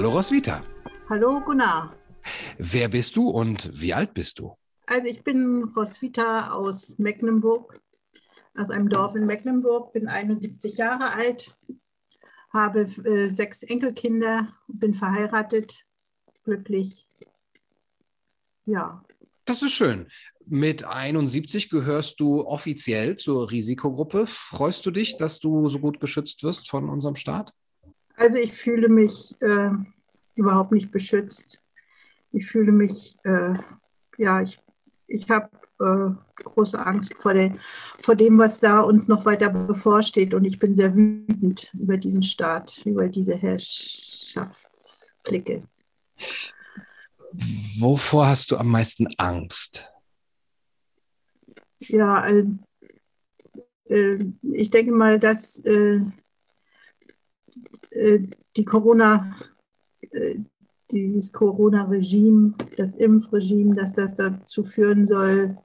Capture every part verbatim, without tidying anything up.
Hallo Roswitha. Hallo Gunnar. Wer bist du und wie alt bist du? Also ich bin Roswitha aus Mecklenburg, aus einem Dorf in Mecklenburg, bin einundsiebzig Jahre alt, habe äh, sechs Enkelkinder, bin verheiratet, glücklich. Ja. Das ist schön. Mit einundsiebzig gehörst du offiziell zur Risikogruppe. Freust du dich, dass du so gut geschützt wirst von unserem Staat? Also ich fühle mich äh, überhaupt nicht beschützt. Ich fühle mich, äh, ja, ich, ich habe äh, große Angst vor, den, vor dem, was da uns noch weiter bevorsteht. Und ich bin sehr wütend über diesen Staat, über diese Herrschaftsklicke. Wovor hast du am meisten Angst? Ja, äh, äh, ich denke mal, dass äh, äh, die Corona, äh, dieses Corona-Regime, das Impfregime, dass das dazu führen soll,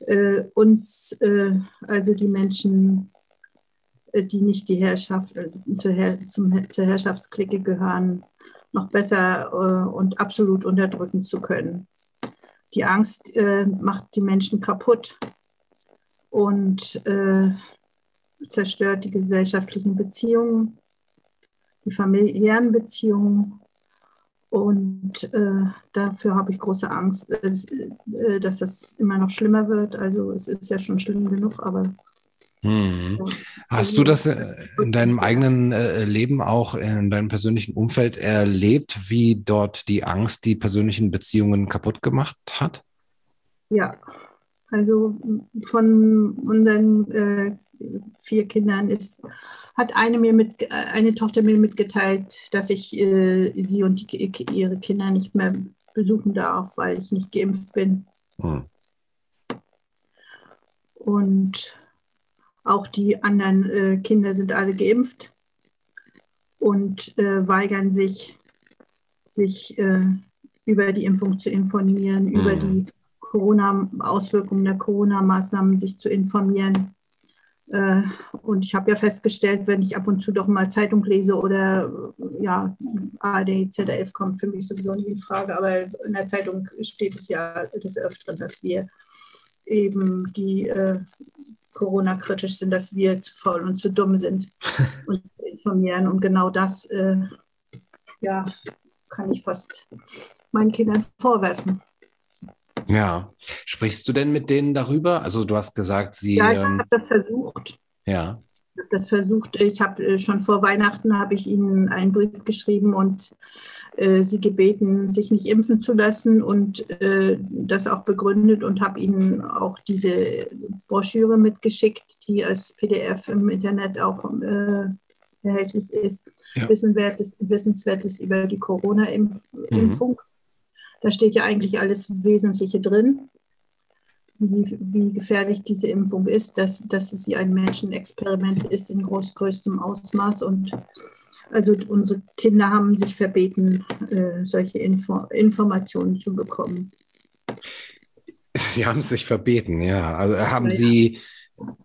äh, uns, äh, also die Menschen, äh, die nicht die Herrschaft, äh, zur, Her- zum, zur Herrschaftsklicke gehören, noch besser äh, und absolut unterdrücken zu können. Die Angst äh, macht die Menschen kaputt und äh, zerstört die gesellschaftlichen Beziehungen, die familiären Beziehungen. Und äh, dafür habe ich große Angst, äh, dass das immer noch schlimmer wird. Also es ist ja schon schlimm genug, aber... Hm. Hast du das in deinem eigenen äh, Leben, auch in deinem persönlichen Umfeld erlebt, wie dort die Angst die persönlichen Beziehungen kaputt gemacht hat? Ja, also von unseren äh, vier Kindern ist, hat eine, mir mit, eine Tochter mir mitgeteilt, dass ich äh, sie und die, ihre Kinder nicht mehr besuchen darf, weil ich nicht geimpft bin. Hm. Und auch die anderen äh, Kinder sind alle geimpft und äh, weigern sich, sich äh, über die Impfung zu informieren, mhm. über die Corona Auswirkungen der Corona-Maßnahmen sich zu informieren. Äh, und ich habe ja festgestellt, wenn ich ab und zu doch mal Zeitung lese oder ja, A R D, Z D F kommt für mich sowieso nie in Frage, aber in der Zeitung steht es ja des Öfteren, dass wir eben die äh, Corona-kritisch sind, dass wir zu faul und zu dumm sind und informieren. Und genau das äh, ja, kann ich fast meinen Kindern vorwerfen. Ja. Sprichst du denn mit denen darüber? Also du hast gesagt, sie... Ja, ich ähm, habe das versucht. Ja. Ich habe das versucht. Ich habe äh, schon vor Weihnachten habe ich ihnen einen Brief geschrieben und äh, sie gebeten, sich nicht impfen zu lassen und äh, das auch begründet und habe ihnen auch diese Broschüre mitgeschickt, die als P D F im Internet auch äh, erhältlich ist. Ja. Wissenswertes, Wissenswertes über die Corona-Impfung. Mhm. Da steht ja eigentlich alles Wesentliche drin. Wie, wie gefährlich diese Impfung ist, dass, dass sie ein Menschenexperiment ist in größtem Ausmaß. Und also unsere Kinder haben sich verbeten, äh, solche Info- Informationen zu bekommen. Sie haben es sich verbeten, ja. Also haben ja, Sie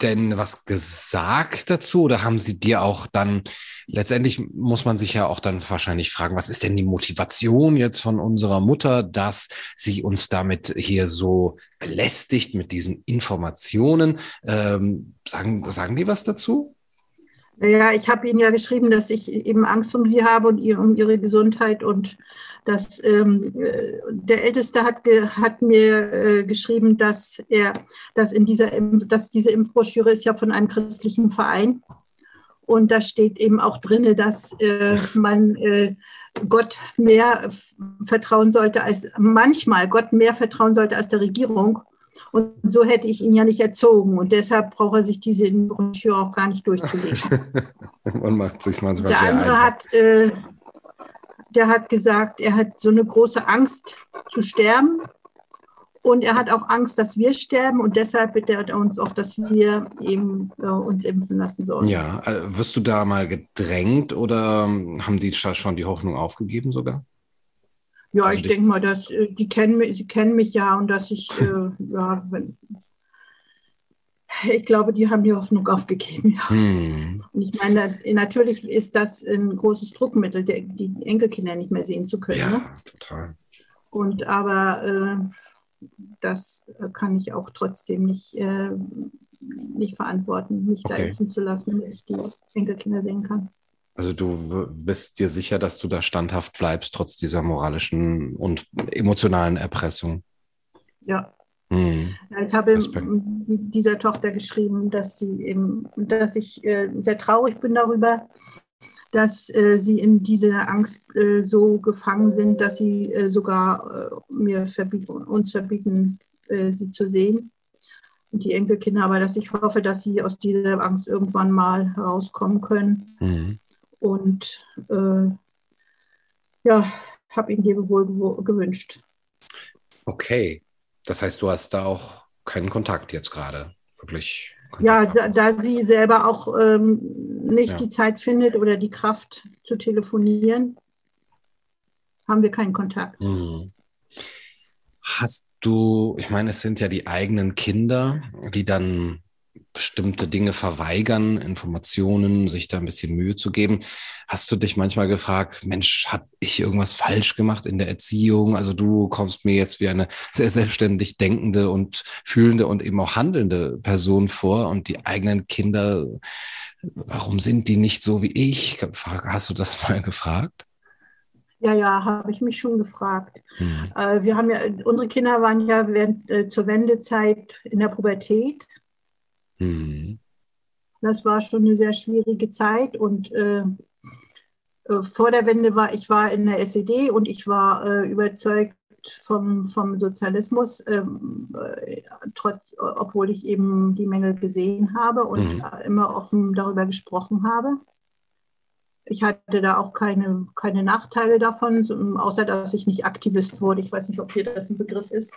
denn was gesagt dazu oder haben Sie dir auch dann, letztendlich muss man sich ja auch dann wahrscheinlich fragen, was ist denn die Motivation jetzt von unserer Mutter, dass sie uns damit hier so belästigt mit diesen Informationen? Ähm, sagen, sagen die was dazu? Ja, ich habe Ihnen ja geschrieben, dass ich eben Angst um Sie habe und um Ihre Gesundheit und dass ähm, der Älteste hat, ge, hat mir äh, geschrieben, dass er, dass in dieser, dass diese Impfbroschüre ist ja von einem christlichen Verein und da steht eben auch drin, dass äh, man äh, Gott mehr f- vertrauen sollte als manchmal Gott mehr vertrauen sollte als der Regierung. Und so hätte ich ihn ja nicht erzogen. Und deshalb braucht er sich diese Broschüre auch gar nicht durchzulesen. Man macht sich manchmal der sehr andere einfach. Hat, äh, der hat gesagt, er hat so eine große Angst zu sterben. Und er hat auch Angst, dass wir sterben. Und deshalb bittet er uns auch, dass wir eben äh, uns impfen lassen sollen. Ja, also wirst du da mal gedrängt oder haben die schon die Hoffnung aufgegeben sogar? Ja, ich denke mal, dass die kennen, mich, die kennen mich ja und dass ich, äh, ja, wenn, ich glaube, die haben die Hoffnung aufgegeben. Ja. Hm. Und ich meine, natürlich ist das ein großes Druckmittel, die Enkelkinder nicht mehr sehen zu können. Ja, ne? Total. Und aber äh, das kann ich auch trotzdem nicht, äh, nicht verantworten, mich okay. da impfen zu lassen, wenn ich die Enkelkinder sehen kann. Also du bist dir sicher, dass du da standhaft bleibst, trotz dieser moralischen und emotionalen Erpressung? Ja. Hm. Ich habe Respekt. dieser Tochter geschrieben, dass, sie eben, dass ich äh, sehr traurig bin darüber, dass äh, sie in dieser Angst äh, so gefangen sind, dass sie äh, sogar äh, mir verbieten, uns verbieten, äh, sie zu sehen. Und die Enkelkinder, aber dass ich hoffe, dass sie aus dieser Angst irgendwann mal herauskommen können. Hm. Und äh, ja, habe ihn dir wohl gew- gewünscht. Okay, das heißt, du hast da auch keinen Kontakt jetzt gerade, wirklich? Kontakt ja, da, da sie selber auch ähm, nicht ja. die Zeit findet oder die Kraft zu telefonieren, haben wir keinen Kontakt. Mhm. Hast du, ich meine, es sind ja die eigenen Kinder, die dann bestimmte Dinge verweigern, Informationen, sich da ein bisschen Mühe zu geben. Hast du dich manchmal gefragt, Mensch, habe ich irgendwas falsch gemacht in der Erziehung? Also du kommst mir jetzt wie eine sehr selbstständig denkende und fühlende und eben auch handelnde Person vor und die eigenen Kinder, warum sind die nicht so wie ich? Hast du das mal gefragt? Ja, ja, habe ich mich schon gefragt. Mhm. Wir haben ja, unsere Kinder waren ja während, äh, zur Wendezeit in der Pubertät. Das war schon eine sehr schwierige Zeit und äh, äh, vor der Wende war ich war in der S E D und ich war äh, überzeugt vom, vom Sozialismus, äh, trotz, obwohl ich eben die Mängel gesehen habe und mhm. immer offen darüber gesprochen habe. Ich hatte da auch keine, keine Nachteile davon, außer dass ich nicht Aktivist wurde. Ich weiß nicht, ob hier das ein Begriff ist.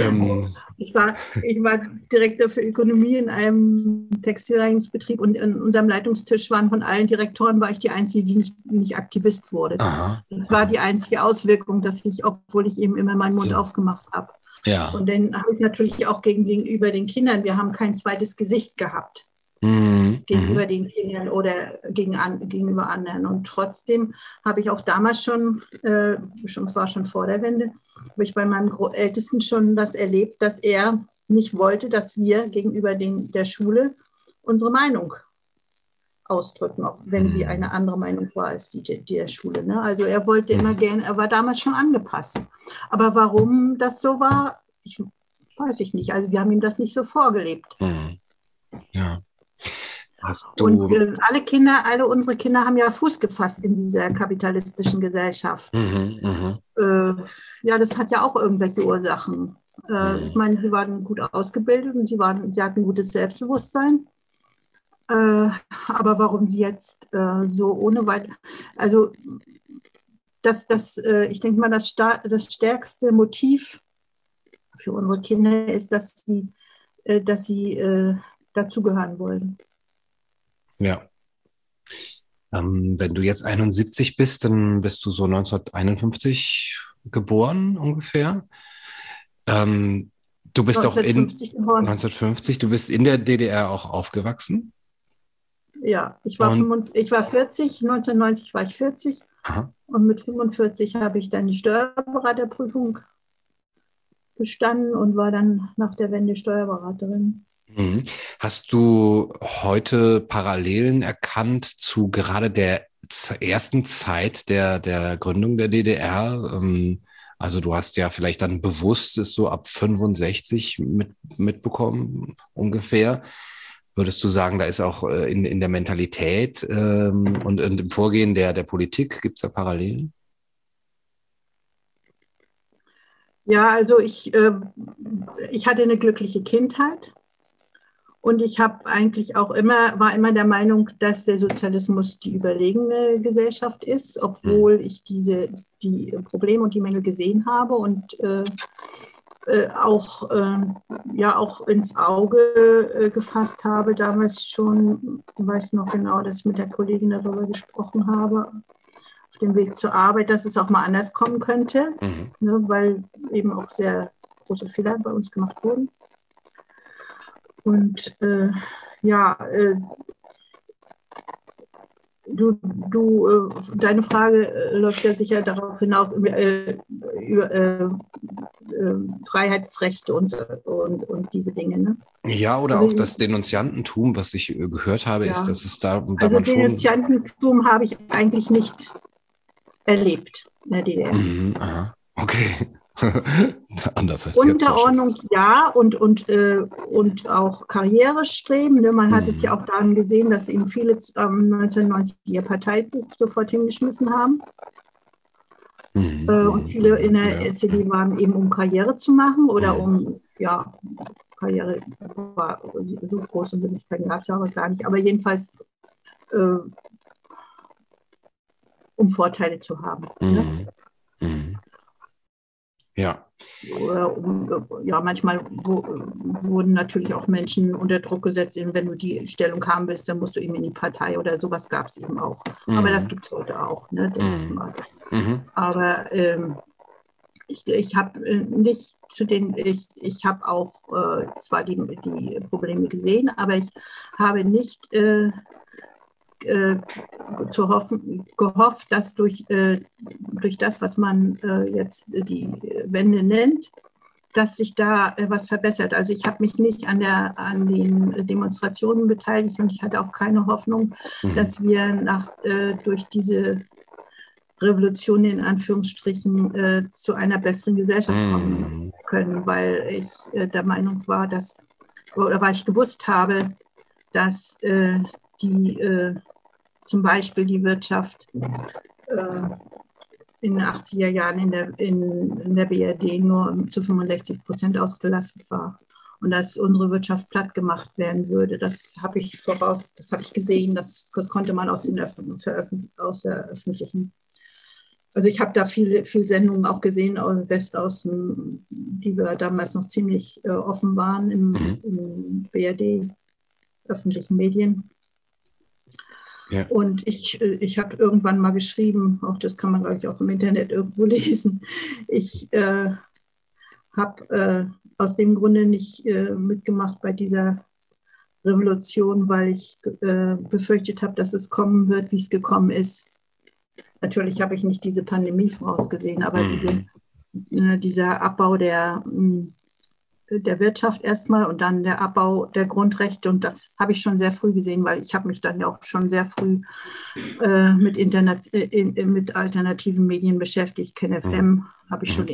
Ähm. Ich, war, ich war Direktor für Ökonomie in einem Textilreinigungsbetrieb und in unserem Leitungstisch waren von allen Direktoren, war ich die Einzige, die nicht, nicht Aktivist wurde. Aha. Das war die einzige Auswirkung, dass ich, obwohl ich eben immer meinen Mund so. aufgemacht habe. Ja. Und dann habe ich natürlich auch gegenüber den Kindern, wir haben kein zweites Gesicht gehabt. Mhm. Gegenüber den Kindern oder gegen an, gegenüber anderen. Und trotzdem habe ich auch damals schon, äh, schon, war schon vor der Wende, habe ich bei meinem Ältesten schon das erlebt, dass er nicht wollte, dass wir gegenüber den, der Schule unsere Meinung ausdrücken, auch wenn mhm. sie eine andere Meinung war als die, die der Schule. Ne? Also er wollte immer gerne, er war damals schon angepasst. Aber warum das so war, ich, weiß ich nicht. Also wir haben ihm das nicht so vorgelebt. Mhm. Ja. Und äh, alle Kinder, alle unsere Kinder haben ja Fuß gefasst in dieser kapitalistischen Gesellschaft. Mhm, äh, ja, das hat ja auch irgendwelche Ursachen. Äh, mhm. Ich meine, sie waren gut ausgebildet und sie, waren, sie hatten gutes Selbstbewusstsein. Äh, aber warum sie jetzt äh, so ohne weit... Also, das, das, äh, ich denke mal, das, star- das stärkste Motiv für unsere Kinder ist, dass sie, äh, dass sie äh, dazugehören wollen. Ja. Ähm, wenn du jetzt einundsiebzig bist, dann bist du so neunzehnhunderteinundfünfzig geboren ungefähr. Ähm, du bist neunzehnhundertfünfzig auch in geboren. neunzehnhundertfünfzig, du bist in der D D R auch aufgewachsen? Ja, ich war, fünfundvierzig, ich war vierzig, neunzehnhundertneunzig war ich vierzig. Aha. Und mit fünfundvierzig habe ich dann die Steuerberaterprüfung bestanden und war dann nach der Wende Steuerberaterin. Hast du heute Parallelen erkannt zu gerade der ersten Zeit der, der Gründung der D D R? Also du hast ja vielleicht dann bewusst es so ab fünfundsechzig mit, mitbekommen ungefähr. Würdest du sagen, da ist auch in, in der Mentalität ähm, und, und im Vorgehen der, der Politik, gibt es da Parallelen? Ja, also ich, äh, ich hatte eine glückliche Kindheit. Und ich habe eigentlich auch immer, war immer der Meinung, dass der Sozialismus die überlegene Gesellschaft ist, obwohl ich diese, die Probleme und die Mängel gesehen habe und äh, äh, auch, äh, ja, auch ins Auge äh, gefasst habe. Damals schon, ich weiß noch genau, dass ich mit der Kollegin darüber gesprochen habe, auf dem Weg zur Arbeit, dass es auch mal anders kommen könnte, mhm. ne, weil eben auch sehr große Fehler bei uns gemacht wurden. Und äh, ja, äh, du, du, äh, deine Frage äh, läuft ja sicher darauf hinaus, äh, über äh, äh, Freiheitsrechte und, und, und diese Dinge. Ne? Ja, oder also, auch das Denunziantentum, was ich äh, gehört habe, ja. ist, dass es da, da also man schon... Denunziantentum habe ich eigentlich nicht erlebt in der D D R. Mhm, aha. Okay. Anders als Unterordnung, ja, und, und, äh, und auch Karrierestreben. Ne? Man hat mhm. es ja auch daran gesehen, dass eben viele ähm, neunzehnhundertneunzig ihr Parteibuch sofort hingeschmissen haben. Mhm. Äh, und viele in der ja. S E D waren eben, um Karriere zu machen oder mhm. um, ja, Karriere, war, so große Möglichkeiten gab es aber gar nicht, aber jedenfalls äh, um Vorteile zu haben. Mhm. Ne? Mhm. Ja. Ja, manchmal wurden natürlich auch Menschen unter Druck gesetzt, wenn du die Stellung haben willst, dann musst du eben in die Partei oder sowas gab es eben auch. Mhm. Aber das gibt es heute auch, ne, denke ich mal. Mhm. Aber ähm, ich, ich habe nicht zu den, ich, ich habe auch äh, zwar die, die Probleme gesehen, aber ich habe nicht äh, Äh, zu hoffen, gehofft, dass durch, äh, durch das, was man äh, jetzt die Wende nennt, dass sich da äh, was verbessert. Also ich habe mich nicht an, der, an den Demonstrationen beteiligt und ich hatte auch keine Hoffnung, mhm. dass wir nach, äh, durch diese Revolution in Anführungsstrichen äh, zu einer besseren Gesellschaft mhm. kommen können, weil ich äh, der Meinung war, dass, oder weil ich gewusst habe, dass äh, die äh, zum Beispiel die Wirtschaft äh, in den achtziger Jahren in der, in, in der B R D nur zu fünfundsechzig Prozent ausgelastet war und dass unsere Wirtschaft platt gemacht werden würde. Das habe ich voraus, das habe ich gesehen, das, das konnte man aus, den Öffn- aus der öffentlichen. Also ich habe da viele, viele Sendungen auch gesehen, auch im Westaußen, die wir damals noch ziemlich äh, offen waren im, im B R D, öffentlichen Medien. Ja. Und ich, ich habe irgendwann mal geschrieben, auch das kann man, glaube ich, auch im Internet irgendwo lesen, ich äh, habe äh, aus dem Grunde nicht äh, mitgemacht bei dieser Revolution, weil ich äh, befürchtet habe, dass es kommen wird, wie es gekommen ist. Natürlich habe ich nicht diese Pandemie vorausgesehen, aber mhm. diese, äh, dieser Abbau der, der Wirtschaft erstmal und dann der Abbau der Grundrechte. Und das habe ich schon sehr früh gesehen, weil ich habe mich dann ja auch schon sehr früh äh, mit, Internet, äh, in, mit alternativen Medien beschäftigt. KenFM habe ich schon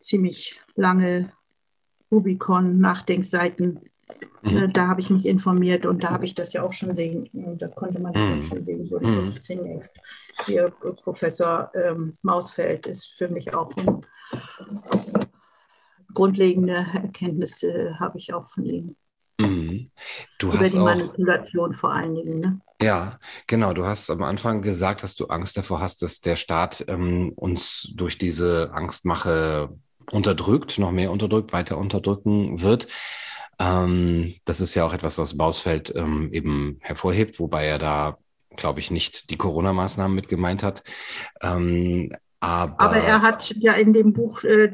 ziemlich lange Rubicon-Nachdenkseiten. Äh, da habe ich mich informiert und da habe ich das ja auch schon sehen. Und da konnte man das ja schon sehen, so die fünfzehn. Hier Professor ähm, Mausfeld ist für mich auch ein grundlegende Erkenntnisse habe ich auch von ihm. Mhm. Du Über hast die Manipulation auch, vor allen Dingen. Ne? Ja, genau. Du hast am Anfang gesagt, dass du Angst davor hast, dass der Staat ähm, uns durch diese Angstmache unterdrückt, noch mehr unterdrückt, weiter unterdrücken wird. Ähm, das ist ja auch etwas, was Mausfeld ähm, eben hervorhebt, wobei er da, glaube ich, nicht die Corona-Maßnahmen mit gemeint hat. Ähm, Aber, Aber er hat ja in dem Buch äh,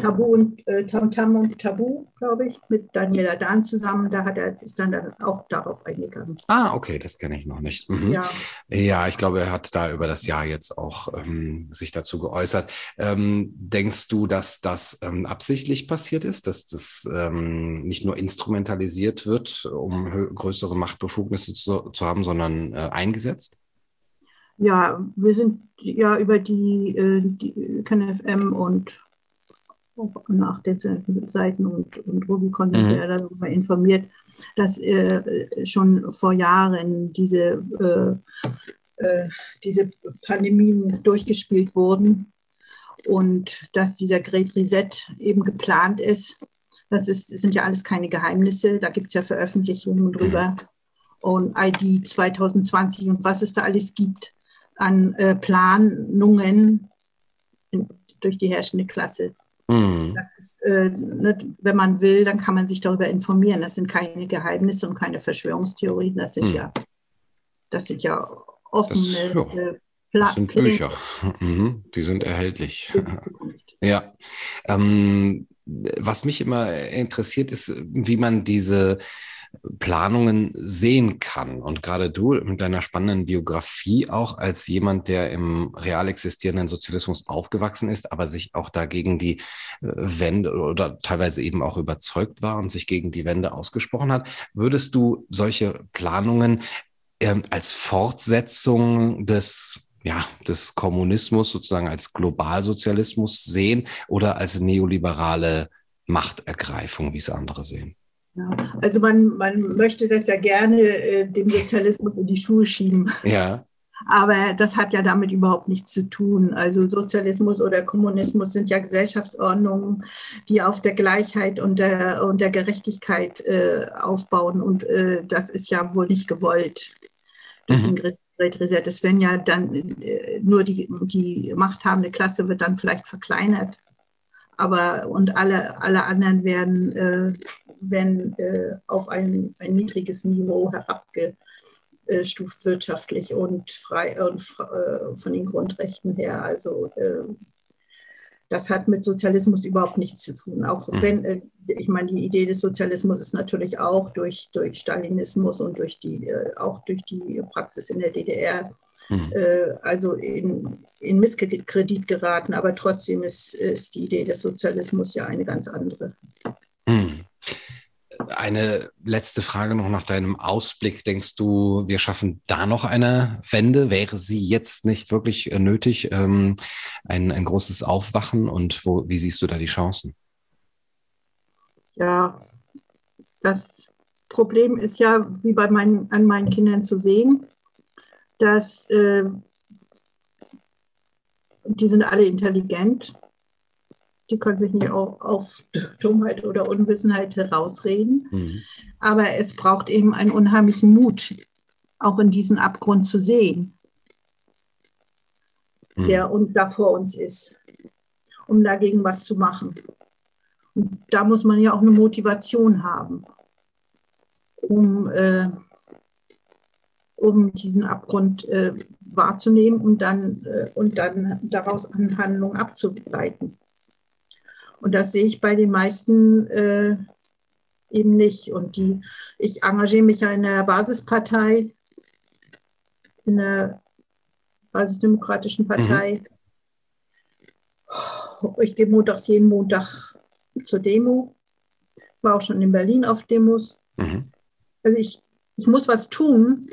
Tabu und äh, Tamtam und Tabu, glaube ich, mit Daniela Dahn zusammen, da hat er, ist dann, dann auch darauf eingegangen. Ah, okay, das kenne ich noch nicht. Mhm. Ja. ja, ich glaube, er hat da über das Jahr jetzt auch ähm, sich dazu geäußert. Ähm, denkst du, dass das ähm, absichtlich passiert ist, dass das ähm, nicht nur instrumentalisiert wird, um hö- größere Machtbefugnisse zu, zu haben, sondern äh, eingesetzt? Ja, wir sind ja über die, äh, die KenFM und nach den Seiten und, und Rubicon mhm. ja darüber informiert, dass äh, schon vor Jahren diese, äh, äh, diese Pandemien durchgespielt wurden und dass dieser Great Reset eben geplant ist. Das ist, sind ja alles keine Geheimnisse, da gibt es ja Veröffentlichungen drüber und I D zwanzig zwanzig und was es da alles gibt an äh, Planungen in, durch die herrschende Klasse. Mhm. Das ist, äh, ne, wenn man will, dann kann man sich darüber informieren. Das sind keine Geheimnisse und keine Verschwörungstheorien. Das sind, mhm. ja, das sind ja offene das, ja. Äh, Pla- das sind Pläne. Bücher. Mhm. Die sind erhältlich. Ja. Ähm, was mich immer interessiert, ist, wie man diese Planungen sehen kann. Und gerade du mit deiner spannenden Biografie auch als jemand, der im real existierenden Sozialismus aufgewachsen ist, aber sich auch dagegen die Wende oder teilweise eben auch überzeugt war und sich gegen die Wende ausgesprochen hat, würdest du solche Planungen ähm, als Fortsetzung des ja, des Kommunismus sozusagen als Globalsozialismus sehen oder als neoliberale Machtergreifung, wie es andere sehen? Ja, also man, man möchte das ja gerne äh, dem Sozialismus in die Schuhe schieben. Ja. Aber das hat ja damit überhaupt nichts zu tun. Also Sozialismus oder Kommunismus sind ja Gesellschaftsordnungen, die auf der Gleichheit und der, und der Gerechtigkeit äh, aufbauen. Und äh, das ist ja wohl nicht gewollt durch mhm. den Great Reset. Es werden ja dann äh, nur die, die machthabende Klasse wird dann vielleicht verkleinert. Aber und alle, alle anderen werden, äh, werden äh, auf ein, ein niedriges Niveau herabgestuft wirtschaftlich und frei und äh, von den Grundrechten her. Also äh, das hat mit Sozialismus überhaupt nichts zu tun. Auch wenn, äh, ich meine, die Idee des Sozialismus ist natürlich auch durch, durch Stalinismus und durch die, äh, auch durch die Praxis in der D D R Mhm. also in, in Misskredit geraten, aber trotzdem ist, ist die Idee des Sozialismus ja eine ganz andere. Mhm. Eine letzte Frage noch nach deinem Ausblick. Denkst du, wir schaffen da noch eine Wende? Wäre sie jetzt nicht wirklich nötig, ähm, ein, ein großes Aufwachen? Und wo, wie siehst du da die Chancen? Ja, das Problem ist ja, wie bei meinen, an meinen Kindern zu sehen, dass äh, die sind alle intelligent, die können sich nicht auf, auf Dummheit oder Unwissenheit herausreden, mhm. aber es braucht eben einen unheimlichen Mut, auch in diesen Abgrund zu sehen, mhm. der und da vor uns ist, um dagegen was zu machen. Und da muss man ja auch eine Motivation haben, um äh, um diesen Abgrund äh, wahrzunehmen und dann, äh, und dann daraus eine Handlung abzuleiten. Und das sehe ich bei den meisten äh, eben nicht. Und die, ich engagiere mich ja in der Basispartei, in der Basisdemokratischen Partei. Mhm. Ich gehe montags jeden Montag zur Demo. War auch schon in Berlin auf Demos. Mhm. Also ich, ich muss was tun,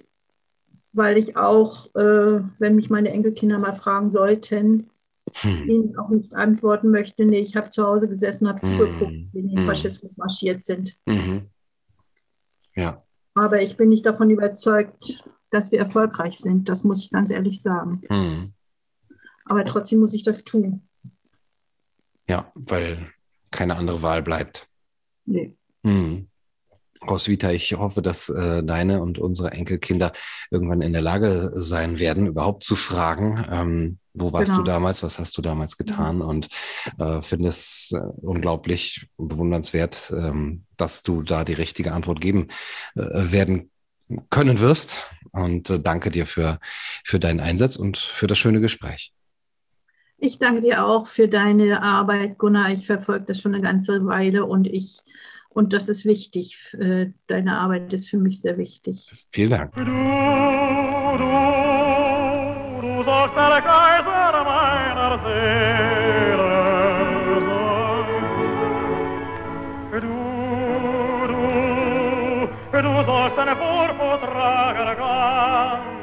weil ich auch, äh, wenn mich meine Enkelkinder mal fragen sollten, hm. ihnen auch nicht antworten möchte, nee, ich habe zu Hause gesessen, habe hm. zugeguckt, wie in den hm. Faschismus marschiert sind. Mhm. Ja. Aber ich bin nicht davon überzeugt, dass wir erfolgreich sind, das muss ich ganz ehrlich sagen. Hm. Aber trotzdem muss ich das tun. Ja, weil keine andere Wahl bleibt. Nee. Hm. Roswitha, ich hoffe, dass äh, deine und unsere Enkelkinder irgendwann in der Lage sein werden, überhaupt zu fragen, ähm, wo warst genau. du damals, was hast du damals getan? Ja. Und äh, finde es unglaublich bewundernswert, ähm, dass du da die richtige Antwort geben äh, werden können wirst. Und äh, danke dir für, für deinen Einsatz und für das schöne Gespräch. Ich danke dir auch für deine Arbeit, Gunnar. Ich verfolge das schon eine ganze Weile und ich Und das ist wichtig. Deine Arbeit ist für mich sehr wichtig. Vielen Dank. Du, du, du sollst der Kaiser meiner Seele sein. Du, du, du sollst deine Purpur tragen.